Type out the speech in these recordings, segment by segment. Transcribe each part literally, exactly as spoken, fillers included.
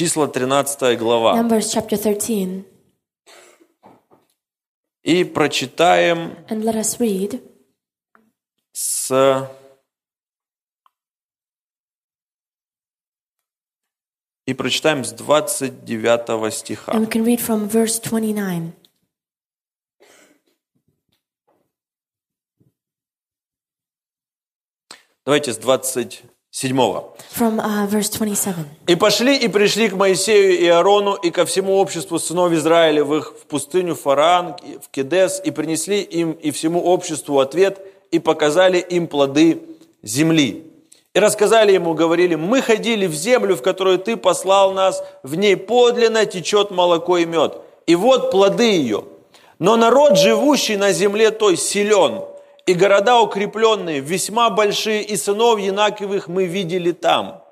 Числа тринадцатая глава. Numbers, И прочитаем с И прочитаем с двадцать девятого стиха. And we can read from verse twenty-nine. Давайте с двадцать седьмого. From, uh, verse twenty-seven. «И пошли и пришли к Моисею и Аарону и ко всему обществу сынов Израилевых в пустыню Фаран, в Кадес, и принесли им и всему обществу ответ, и показали им плоды земли. И рассказали ему, говорили, мы ходили в землю, в которую ты послал нас, в ней подлинно течет молоко и мед, и вот плоды ее. Но народ, живущий на земле той, силен, и города укрепленные, весьма большие, и сынов Енакиевых мы видели там.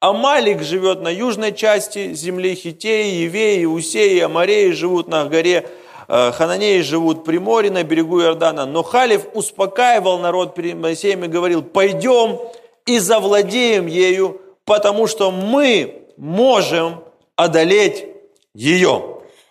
Амалик живет на южной части земли, Хиттей, Евей, Иусей, Амарей живут на горе, Хананей живут при море, на берегу Иордана. Но Халев успокаивал народ перед Моисеем и говорил, пойдем и завладеем ею, потому что мы можем одолеть ее».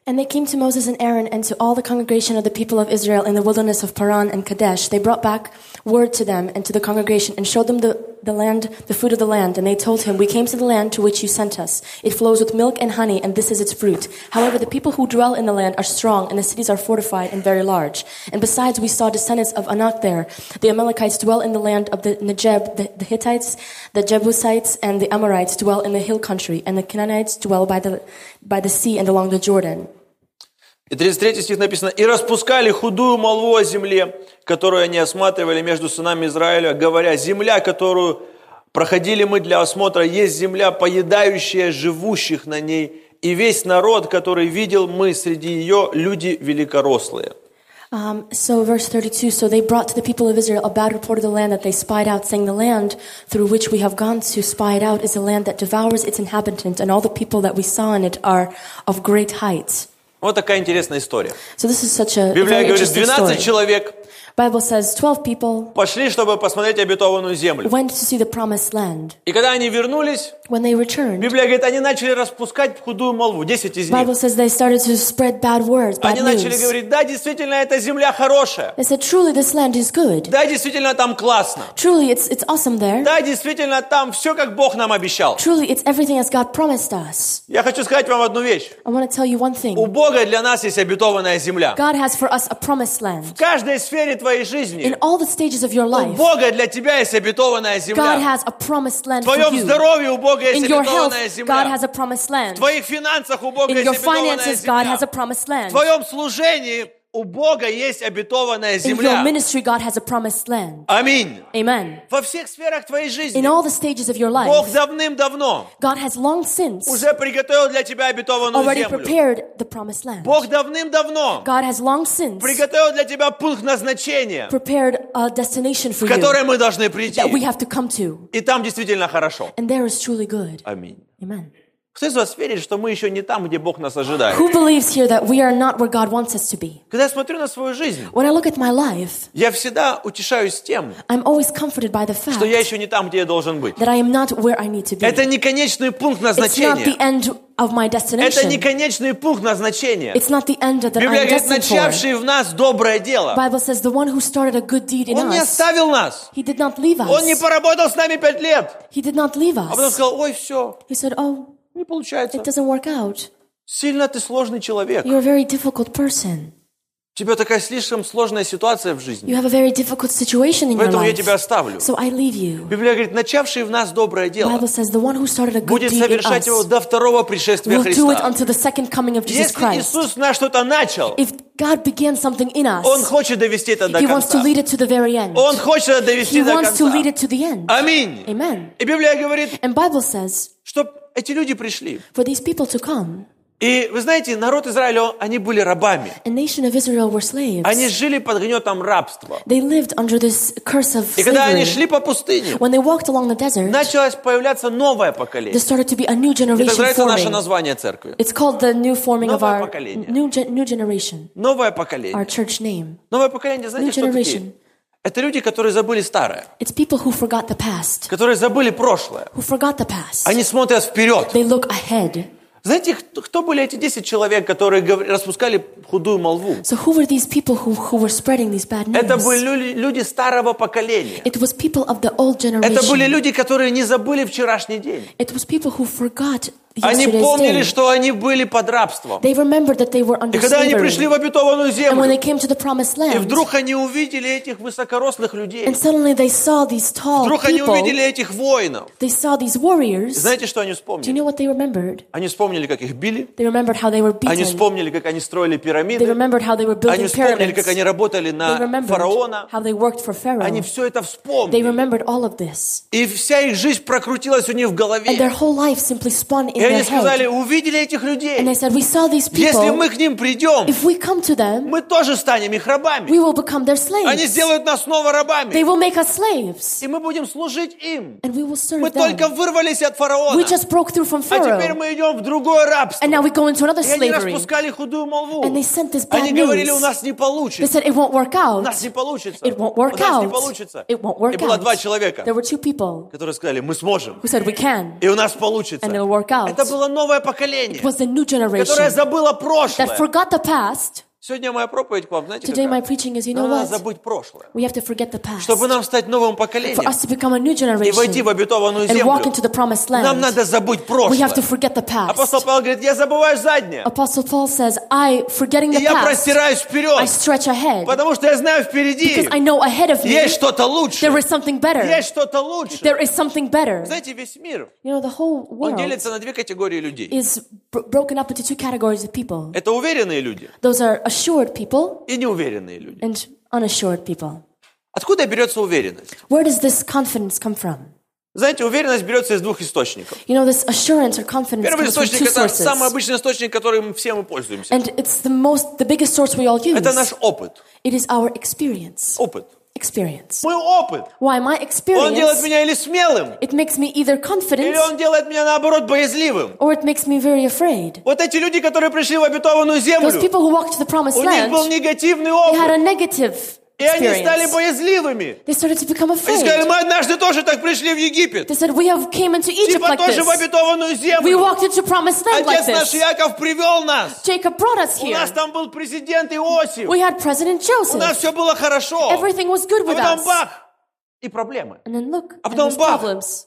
And they came to Moses and Aaron and to all the congregation of the people of Israel in the wilderness of Paran and Kadesh. They brought back word to them and to the congregation and showed them the, the land, the fruit of the land. And they told him, we came to the land to which you sent us. It flows with milk and honey, and this is its fruit. However, the people who dwell in the land are strong, and the cities are fortified and very large. And besides, we saw descendants of Anak there. The Amalekites dwell in the land of the Negeb, the, the Hittites, the Jebusites, and the Amorites dwell in the hill country, and the Canaanites dwell by the, by the sea and along the Jordan. И тридцать третий стих написано, «И распускали худую молву о земле, которую они осматривали между сынами Израиля, говоря, земля, которую проходили мы для осмотра, есть земля, поедающая живущих на ней, и весь народ, который видел мы среди ее, люди великорослые». Um, so verse thirty-two, so they brought to the people of Israel a bad report of the land that they spied out, saying the land through which we have gone to spy it out is a land that devours its inhabitants, and all the people that we saw in it are of great height. Вот такая интересная история. So this is such a Библия говорит, двенадцать человек пошли, чтобы посмотреть обетованную землю. И когда они вернулись, returned, Библия говорит, они начали распускать худую молву. Десять из них. Они начали говорить, да, действительно, эта земля хорошая. Said, да, действительно, там классно. Truly, it's, it's awesome there. Да, действительно, там все, как Бог нам обещал. Truly, it's everything as God promised us. Я хочу сказать вам одну вещь. I want to tell you one thing. У Бога для нас есть обетованная земля. God has for us a promised land. В каждой сфере твоей жизни in all the stages of your life, у Бога для тебя есть обетованная земля. God has a promised land. В твоем здоровье у Бога есть in обетованная health, земля. God has a promised land. В твоих финансах у Бога in есть обетованная finances, земля. God has a promised land. В твоем служении у Бога есть обетованная земля. In your ministry, God has a promised land. Аминь. Amen. Во всех сферах твоей жизни in all the stages of your life, Бог давным-давно God has long since уже приготовил для тебя обетованную already землю. Prepared the promised land. Бог давным-давно God has long since приготовил для тебя пункт назначения, prepared a destination for в который you, мы должны прийти. That we have to come to. И там действительно хорошо. And there is truly good. Аминь. Amen. Кто из вас верит, что мы еще не там, где Бог нас ожидает? Когда я смотрю на свою жизнь, life, я всегда утешаюсь тем, fact, что я еще не там, где я должен быть. Это не конечный пункт назначения. Это не конечный пункт назначения. Библия говорит, начавший в нас доброе дело. Says, Он не оставил нас. Он не поработал с нами пять лет. А потом сказал, ой, все. Said, oh, не получается. Сильно ты сложный человек. У тебя такая слишком сложная ситуация в жизни. Поэтому я тебя оставлю. So Библия говорит, начавший в нас доброе дело says, будет совершать его до второго пришествия Христа. Если Иисус на что-то начал, God began something in us. Он хочет довести это до конца. He wants to lead it to the very end. Он хочет это довести до конца. He wants to lead it to the end. Аминь. Amen. И Библия говорит, and Bible says, что эти люди пришли. For these people to come. И вы знаете, народ Израиля, они были рабами. Они жили под гнетом рабства. И когда они шли по пустыне, desert, началось появляться новое поколение. Это называется наше название церкви. Новое поколение. New ge- new новое поколение. Новое поколение, знаете, что такие? Это люди, которые забыли старое. Которые забыли прошлое. Они смотрят вперед. Знаете, кто были эти десять человек, которые распускали худую молву? So who were these people who, who were spreading these bad news? Это были люди старого поколения. It was people of the old generation. Это были люди, которые не забыли вчерашний день. It was people who forgot yesterday's day. Они помнили, что они были под рабством. They remembered that they were under slavery. И когда они пришли в обетованную землю, and when they came to the promised land, и вдруг они увидели этих высокорослых людей, and suddenly they saw these tall people, вдруг они увидели этих воинов, they saw these warriors. Знаете, что они вспомнили? Do you know what they remembered? Они вспомнили, Они вспомнили, как их били. Они вспомнили, как они строили пирамиды. Они вспомнили, как они работали на фараона. Они все это вспомнили. И вся их жизнь прокрутилась у них в голове. И они сказали, увидели этих людей. Если мы к ним придем, мы тоже станем их рабами. Они сделают нас снова рабами. И мы будем служить им. Мы только вырвались от фараона. А теперь мы идем в другую. And now we go into another slavery. And they sent this bad news. They said it won't work out. It won't work out. It won't work out. There were two people who said we can. And it'll work out. It was the new generation that forgot the past. Сегодня моя проповедь к вам, знаете, Today my preaching is, you know what? Надо забыть прошлое. We have to forget the past. Чтобы нам стать новым поколением. For us to become a new generation. И войти в обетованную землю. And walk into the promised land. Нам надо забыть прошлое. We have to forget the past. Апостол Павел говорит: я забываю заднее. Apostle Paul says, I forgetting the past. И я простираюсь вперед. I stretch ahead. Потому что я знаю впереди. Because I know ahead of me. Есть что-то лучше. There is something better. Есть что-то лучше. There is something better. Знаете, весь мир. You know, the whole world. Он делится на две категории людей. Is broken up into two categories of people. Это уверенные люди. Those are assured people и неуверенные люди. And unassured people. Откуда берется уверенность? Where does this confidence come from? Знаете, уверенность берется из двух источников. You know, this assurance or confidence Первый comes from two sources. Первый источник это самый обычный источник, которым все мы пользуемся. And it's the most, the biggest source we all use. Это наш опыт. It is our experience. Опыт. Experience. Мой опыт. Why my experience? Он делает меня или смелым. It makes me either confident. Или он делает меня наоборот боязливым. Or it makes me very afraid. Вот эти люди, которые пришли в обетованную землю. Those people who walked to the promised land. У них был негативный опыт. They had a negative experience. И они стали боязливыми. They started to become afraid. И сказали, мы однажды тоже так пришли в Египет. They said we have came into Egypt like this. Типа тоже в обетованную землю. We walked into promised land like this. Отец наш Яков привел нас. Jacob brought us here. У нас там был президент Иосиф. We had President Joseph. У нас все было хорошо. Everything was good with us. А потом бах, и проблемы. And then look, а потом бах,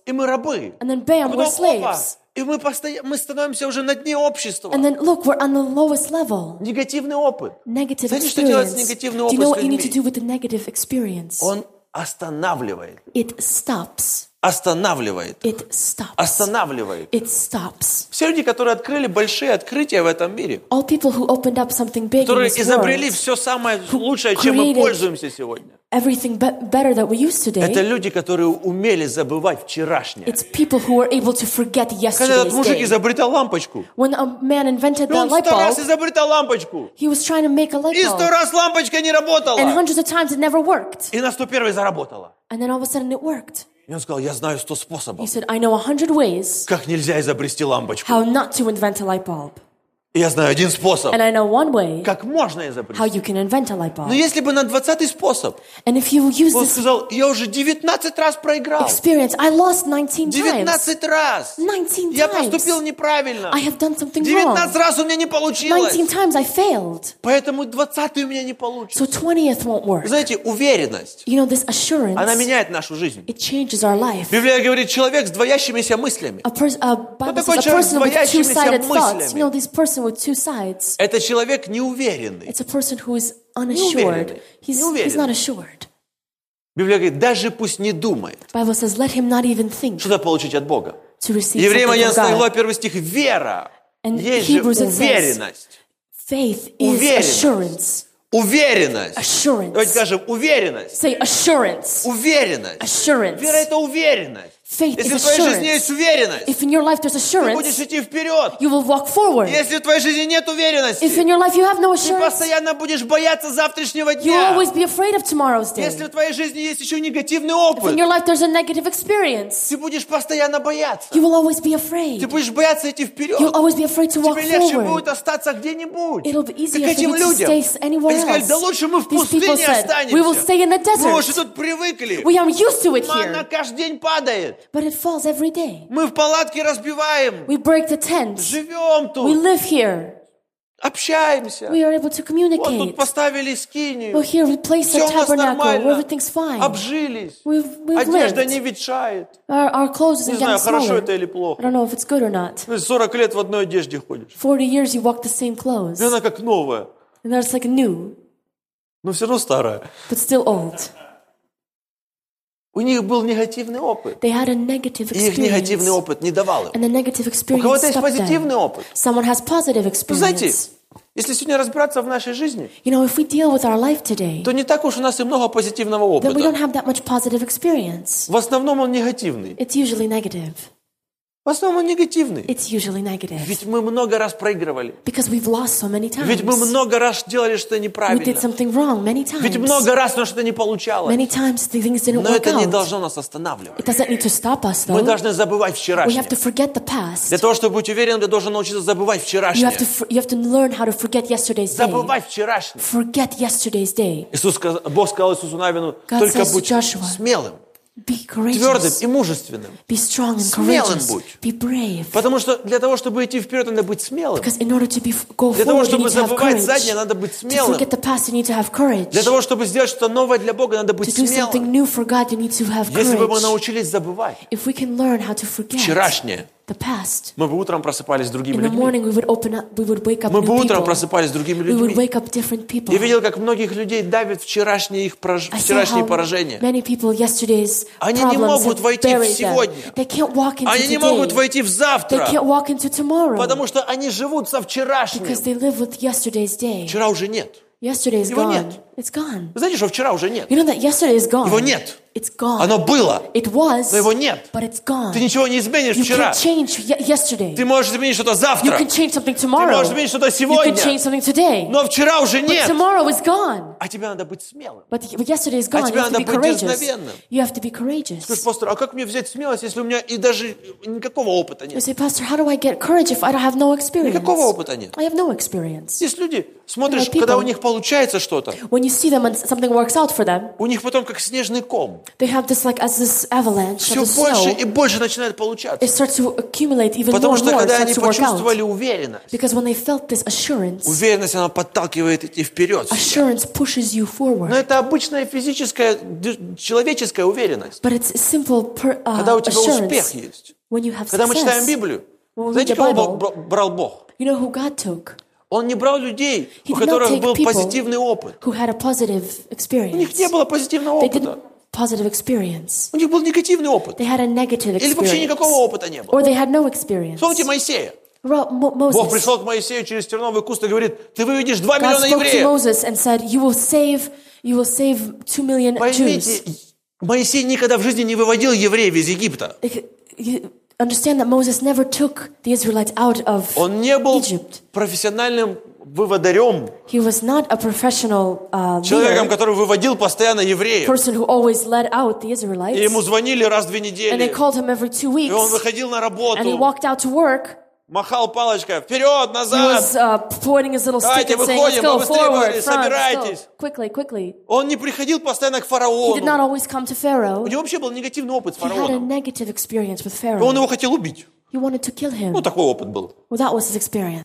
и мы рабы. And then bam, we're slaves. И мы, постоя... мы становимся уже на дне общества. And then, look, we're on the lowest level. Негативный опыт. Negative Знаете, experience. Что делает с негативным опытом? Do you know what you need to do with the negative experience? Он останавливает. It stops. Останавливает. It stops. Останавливает. It stops. Все люди, которые открыли большие открытия в этом мире, All people who opened up something big которые in this изобрели world, все самое лучшее, чем мы пользуемся сегодня, everything better that we use today, это люди, которые умели забывать вчерашнее. It's people who were able to forget yesterday's day. Когда этот мужик изобретал лампочку, when a man invented the light bulb, он сто раз изобретал лампочку, he was trying to make a light bulb, и сто раз лампочка не работала, and hundreds of times it never worked, и на сто первой заработала, and then all of a sudden it worked. И он сказал, я знаю сто способов. He said, I know a hundred ways. Как нельзя изобрести лампочку? How not to invent a light bulb. И я знаю один способ. And I know one way. Как можно изобрести? How you can invent a light bulb. Но если бы на двадцатый способ. And if you use он this. Он сказал, я уже девятнадцать раз проиграл. Experience, I lost nineteen times. девятнадцать раз. nineteen я times. Поступил неправильно. I have done something wrong. девятнадцать раз у меня не получилось. nineteen times I failed. Поэтому двадцатый у меня не получится. So twentieth won't work. Знаете, уверенность. You know this assurance. Она меняет нашу жизнь. It changes our life. Библия говорит, человек с двоящимися мыслями. A person, a Bible says, a person with two-sided thoughts. You know this person. With two sides. Это человек неуверенный. It's a person who is unassured. He's, he's not assured. Библия говорит, даже пусть не думает. Bible says, let him not even think. Что-то получить от Бога. To receive Евреям одиннадцатая глава, первый стих. Вера. And есть Hebrews же уверенность. Says, faith is уверенность. Assurance. Уверенность. Assurance. Давайте скажем, уверенность. Say assurance. Уверенность. Assurance. Вера – это уверенность. Faith Если is в твоей жизни есть уверенность, if in your life there's assurance, ты будешь идти вперед. You will walk forward. Если в твоей жизни нет уверенности, if in your life you have no assurance, ты постоянно будешь бояться завтрашнего дня. You will always be afraid of tomorrow's day. Если в твоей жизни есть еще негативный опыт, if in your life there's a negative experience, ты будешь постоянно бояться. You will always be afraid. Ты будешь бояться идти вперед. You'll always be afraid to walk forward. Тебе легче будет остаться где-нибудь. It'll be easier for you to stay anywhere else. Они сказали, да лучше мы в пустыне останемся. We will stay in the desert. Мы уже тут привыкли. We are used to it here. Манна каждый день падает. But it falls every day. Мы в палатке разбиваем. We break the tent. Живем тут. We live here. Общаемся. We are able to communicate. Вот тут поставили скинию. Well, here we place the tabernacle. Everything's fine. Обжились. We've, we've Одежда lived. Не ветшает. Our, our clothes не знаю, хорошо это или плохо. I don't know if it's good or not. сорок лет в одной одежде ходишь. forty years you walk the same clothes. И она как новая. And that's like new. Но все равно старая. But still old. У них был негативный опыт. They had a negative experience. И их негативный опыт не давал им. And the negative experience. У кого-то есть позитивный опыт. Someone has positive experience. Знаете, если сегодня разбираться в нашей жизни, you know, if we deal with our life today, то не так уж у нас и много позитивного опыта. Then we don't have that much positive experience. В основном он негативный. It's usually negative. В основном он негативный. It's usually negative. Ведь мы много раз проигрывали. Because we've lost so many times. Ведь мы много раз делали что-то неправильно. We did something wrong many times. Ведь много раз у нас что-то не получалось. Many times the things didn't work out. Но это не должно нас останавливать. It doesn't need to stop us, though. Мы должны забывать вчерашнее. We have to forget the past. Для того, чтобы быть уверенным, ты должен научиться забывать вчерашнее. You have to, you have to learn how to forget yesterday's day. Забывать вчерашнее. Forget yesterday's day. Иисус, Бог сказал Иисусу Навину, только будь смелым. Be courageous. Твердым и мужественным. Be strong and смелым courageous. Будь. Be brave. Потому что для того, чтобы идти вперед, надо быть смелым. Because in order to be, go forward, для того, чтобы забывать заднее, надо быть смелым. To forget the past, you need to have courage. Для того, чтобы сделать что-то новое для Бога, надо быть смелым. To do something new for God, you need to have courage. Если бы мы научились забывать If we can learn how to forget вчерашнее, the past. Мы бы утром просыпались с другими людьми. In the morning we would open up, we would wake up new people. Мы бы утром просыпались с другими людьми. We would wake up different people. Я видел, как многих людей давит вчерашние их прож... вчерашние поражения. Many people yesterday's problems. Они не могут войти в сегодня. They can't walk into Они today. Не могут войти в завтра. They can't walk into tomorrow. Потому что они живут со вчерашним. Because they live with yesterday's day. Вчера уже нет. Yesterday's Его gone. Нет. It's gone. Вы знаете, что вчера уже нет? You know that yesterday is gone. Его нет. It's gone. Оно было. It was. Но его нет. But it's gone. Ты ничего не изменишь you вчера. Can't change yesterday. Ты можешь изменить что-то завтра. You can change something tomorrow. Ты можешь изменить что-то сегодня. You can change something today. Но вчера уже нет. But tomorrow is gone. А тебе надо быть смелым. But yesterday is gone. А тебе надо быть дерзновенным. You have to be courageous. Скажешь, пастор, а как мне взять смелость, если у меня и даже никакого опыта нет? You say, pastor, how do I get courage if I don't have no experience? Никакого опыта нет. I have no experience. Есть люди, смотришь, когда у них получается что-то. You see them and something works out for them. У них потом как снежный ком. They have this like as this avalanche. Все больше и больше начинает получаться. It starts to accumulate even more. Потому что когда они почувствовали уверенность. Because when they felt this assurance. Уверенность она подталкивает идти вперед. Assurance pushes you forward. Но это обычная физическая человеческая уверенность. But it's simple per, uh, когда у тебя assurance. Успех есть. When you have success. Когда мы читаем Библию, знаете, кого брал Бог? You know who God took? Он не брал людей, у которых был позитивный опыт. У них не было позитивного опыта. У них был негативный опыт. Или вообще никакого опыта не было. Вспомните Моисея. Бог пришел к Моисею через терновый куст и говорит, ты выведешь два миллиона евреев. Поймите, Моисей никогда в жизни не выводил евреев из Египта. Understand that Moses never took the Israelites out of Он не был Egypt. Профессиональным выводырем. He was not a professional uh, человеком, который выводил постоянно евреев. Person who always led out the Israelites. И ему звонили раз в две недели. And they called him every two weeks. И он выходил на работу. And he walked out to work. Махал палочкой вперед, назад. He was uh, pointing his little stick and saying, let's go forward, собирайтесь. Quickly, quickly. Он не приходил постоянно к фараону. He did not always come to Pharaoh. У него вообще был негативный опыт с фараоном. He had a negative experience with Pharaoh. Он его хотел убить. He wanted to kill him. Ну такой опыт был. Well, that was his experience.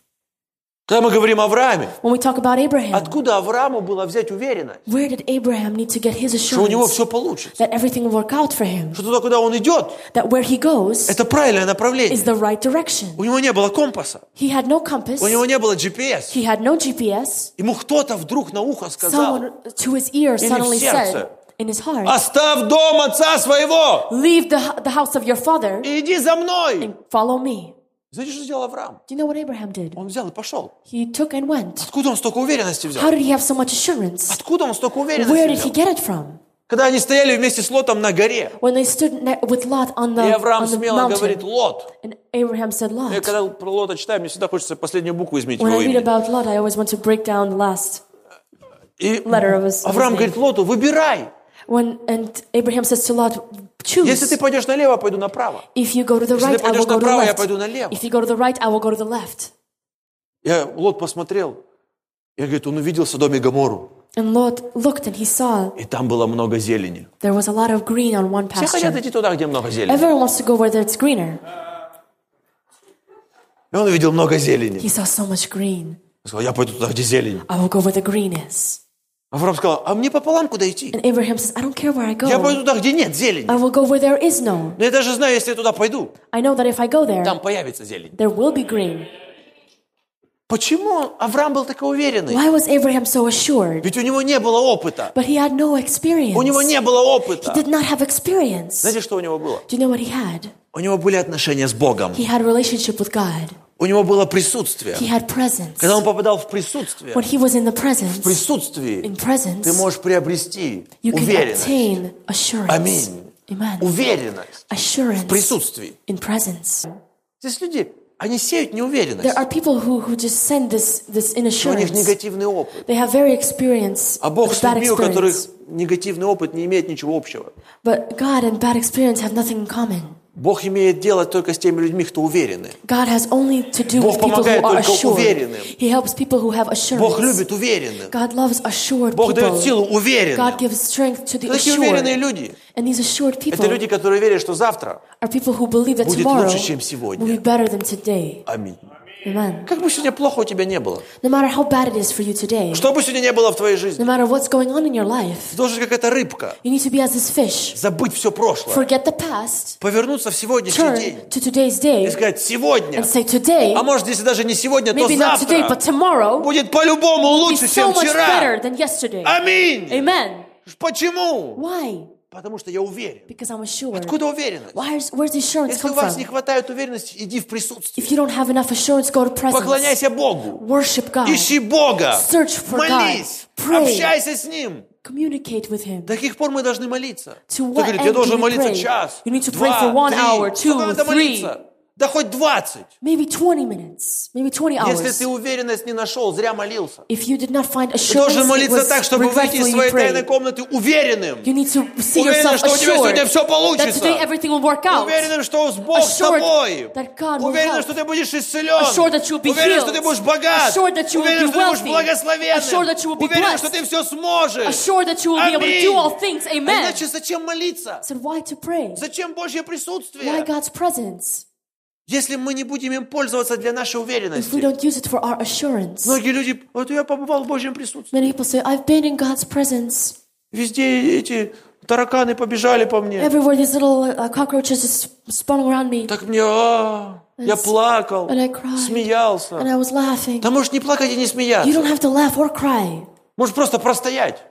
Когда мы говорим о Аврааме, when we talk about Abraham, откуда Аврааму было взять уверенность, where did Abraham need to get his assurance, что у него все получится, that everything will work out for him, что туда, куда он идет, that where he goes, это правильное направление, is the right direction. У него не было компаса, he had no compass, у него не было джи пи эс, he had no джи пи эс, ему кто-то вдруг на ухо сказал, someone to his ear suddenly said, in his heart, оставь дом отца своего, leave the, the house of your father, и иди за мной, and follow me. Знаете, что сделал Авраам? Do you know what Abraham did? Он взял и пошел. He took and went. Откуда он столько уверенности взял? How did he have so much assurance? Откуда он столько уверенности Where взял? Where did he get it from? Когда они стояли вместе с Лотом на горе, When they stood with Lot on the, и Авраам on the смело mountain, говорит Лот. And Abraham said Lot. Я когда про Лота читаю, мне всегда хочется последнюю букву изменить. When I read about Lot, I always want to break down the last letter of his name. Авраам говорит Лоту, выбирай. When and Abraham says to Lot. Choose. Если ты пойдешь налево, я пойду направо. If you go to the right, Если ты пойдешь I will направо, go to я пойду налево. If you go to the right, I will go to the left. Я Лот посмотрел, я говорит, он увидел Содом и Гоморру. And Lot looked and he saw. И там было много зелени. There was a lot of green on one pasture. Все хотят идти туда, где много зелени. Everyone wants to go where it's greener. И он увидел много зелени. He saw so much green. Он сказал, я пойду туда, где зелень. I will go where the green is. Авраам сказал, а мне пополам куда идти? And Abraham says, I don't care where I go. Я пойду туда, где нет зелени. I will go where there is no. Но я даже знаю, если я туда пойду, I know that if I go there, там появится зелень. There will be green. Почему Авраам был такой уверенный? Why was Abraham so assured? Ведь у него не было опыта. But he had no experience. У него не было опыта. He did not have experience. Знаете, что у него было? Do you know what he had? У него были отношения с Богом. He had a relationship with God. У него было присутствие. He had presence. Когда он попадал в присутствие, when he was in the presence, в присутствии, in presence, ты можешь приобрести you уверенность. Can obtain assurance. Аминь. Amen. Уверенность assurance в присутствии. In presence. Здесь люди, они сеют неуверенность. There are people who, who just send this, this inassurance. У них негативный опыт. They have very experience, а Бог с людьми, у которых негативный опыт, не имеет ничего общего. But God and bad experience have nothing in common. Бог имеет дело только с теми людьми, кто уверены. Бог помогает только уверенным. Бог любит уверенных. Бог дает силу уверенным. Такие уверенные люди. Это люди, которые верят, что завтра будет лучше, чем сегодня. Аминь. Amen. Как бы сегодня плохо у тебя не было, no matter how bad it is for you today, что бы сегодня не было в твоей жизни, no matter what's going on in your life, должен как эта рыбка, you need to be as this fish, забыть все прошлое, forget the past, повернуться в сегодняшний turn день, to today's day, и сказать сегодня, and say today, а может если даже не сегодня, то завтра, today, but tomorrow, будет по-любому лучше, so чем вчера. Аминь. Amen. Почему? Why? Потому что я уверен. Откуда уверенность? Where's, where's Если у вас from? Не хватает уверенности, иди в присутствие. Поклоняйся Богу. Ищи Бога. Молись. Общайся с Ним. До каких пор мы должны молиться? Кто говорит, я должен молиться час, два, три. Сколько надо молиться? Да хоть двадцать. Maybe twenty minutes, maybe twenty hours. Если ты уверенность не нашел, зря молился. If you did not find assurance, ты должен молиться так, чтобы выйти из своей тайной комнаты уверенным. You need to see yourself assured. Уверенным, что у тебя сегодня все получится. That today everything will work out. Уверенным, что Бог с тобой. Уверенным, что ты будешь исцелен. Уверенным, что ты будешь богат. Уверенным, что ты будешь благословенным. Уверенным, что ты все сможешь. Аминь. Иначе зачем молиться? Зачем Божье присутствие? Why God's presence? Если мы не будем им пользоваться для нашей уверенности. Многие люди, вот я побывал в Божьем присутствии. Say, везде эти тараканы побежали по мне. Little, uh, так мне, а, я плакал, cried, смеялся. Да можешь не плакать и не смеяться. Можешь просто простоять.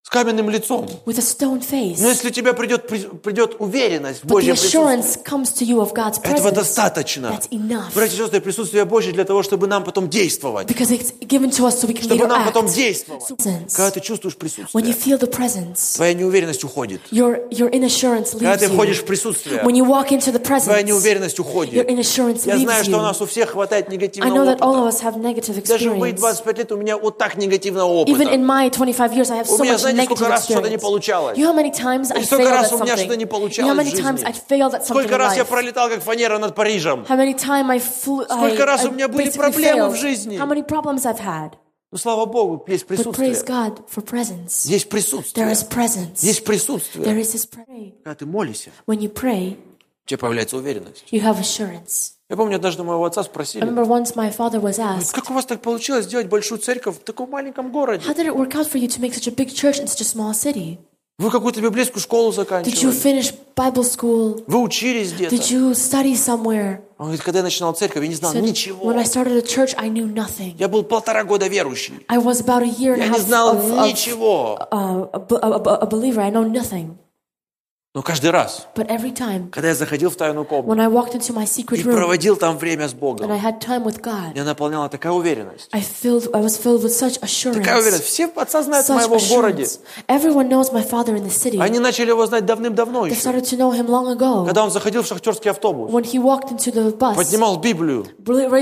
С каменным лицом. Но если у тебя придет, придет уверенность в Божьем присутствии, этого достаточно. Братья и сестры, присутствие Божье для того, чтобы нам потом действовать. Чтобы нам потом действовать. Когда ты чувствуешь присутствие, твоя неуверенность уходит. Когда ты входишь в присутствие, твоя неуверенность уходит. Я знаю, что у нас у всех хватает негативного опыта. Даже в мои двадцать пять лет у меня вот так негативного опыта. У меня, знаете, сколько раз что-то не получалось. И сколько раз у меня что-то не получалось в жизни. Сколько раз я пролетал, как фанера над Парижем. Сколько раз у меня были проблемы в жизни. Но слава Богу, есть присутствие. Есть присутствие. Есть присутствие. Когда ты молишься, у тебя появляется уверенность. Я помню, однажды моего отца спросили, asked, как у вас так получилось сделать большую церковь в таком маленьком городе? Вы какую-то библейскую школу заканчивали? Вы учились где-то? Он говорит, когда я начинал церковь, я не знал so, ничего. Church, я был полтора года верующий. Я не знал of, ничего. Of, uh, a, a believer, I know nothing. Но каждый раз, time, когда я заходил в тайную комнату и проводил там время с Богом, God, меня наполняла такая уверенность. I filled, I was filled with such assurance, такая уверенность. Все отца знают моего assurance в городе. Everyone knows my father in the city. Они начали его знать давным-давно еще. They started to know him long ago. Когда он заходил в шахтерский автобус, when he walked into the bus, поднимал Библию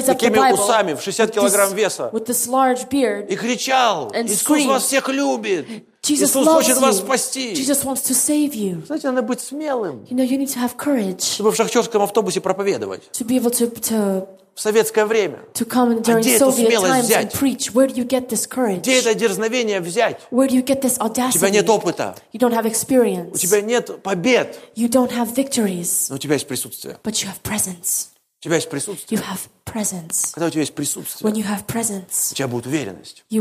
такими Bible, усами в шестьдесят килограмм веса with this large beard, и кричал, Иисус вас всех любит. Jesus Иисус хочет вас спасти. Знаете, надо быть смелым. You know, you need to have courage. Чтобы в шахтерском автобусе проповедовать. To be able to, to в советское время. А где эту смелость взять? Где это дерзновение взять? У тебя нет опыта. У тебя нет побед. Но у тебя есть присутствие. У тебя есть присутствие. Когда у тебя есть присутствие, presence, у тебя будет уверенность. И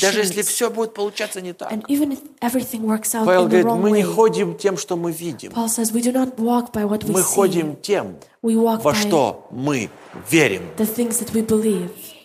даже если все будет получаться не так, Павел говорит, мы не ходим тем, что мы видим. Мы ходим тем, во что мы верим.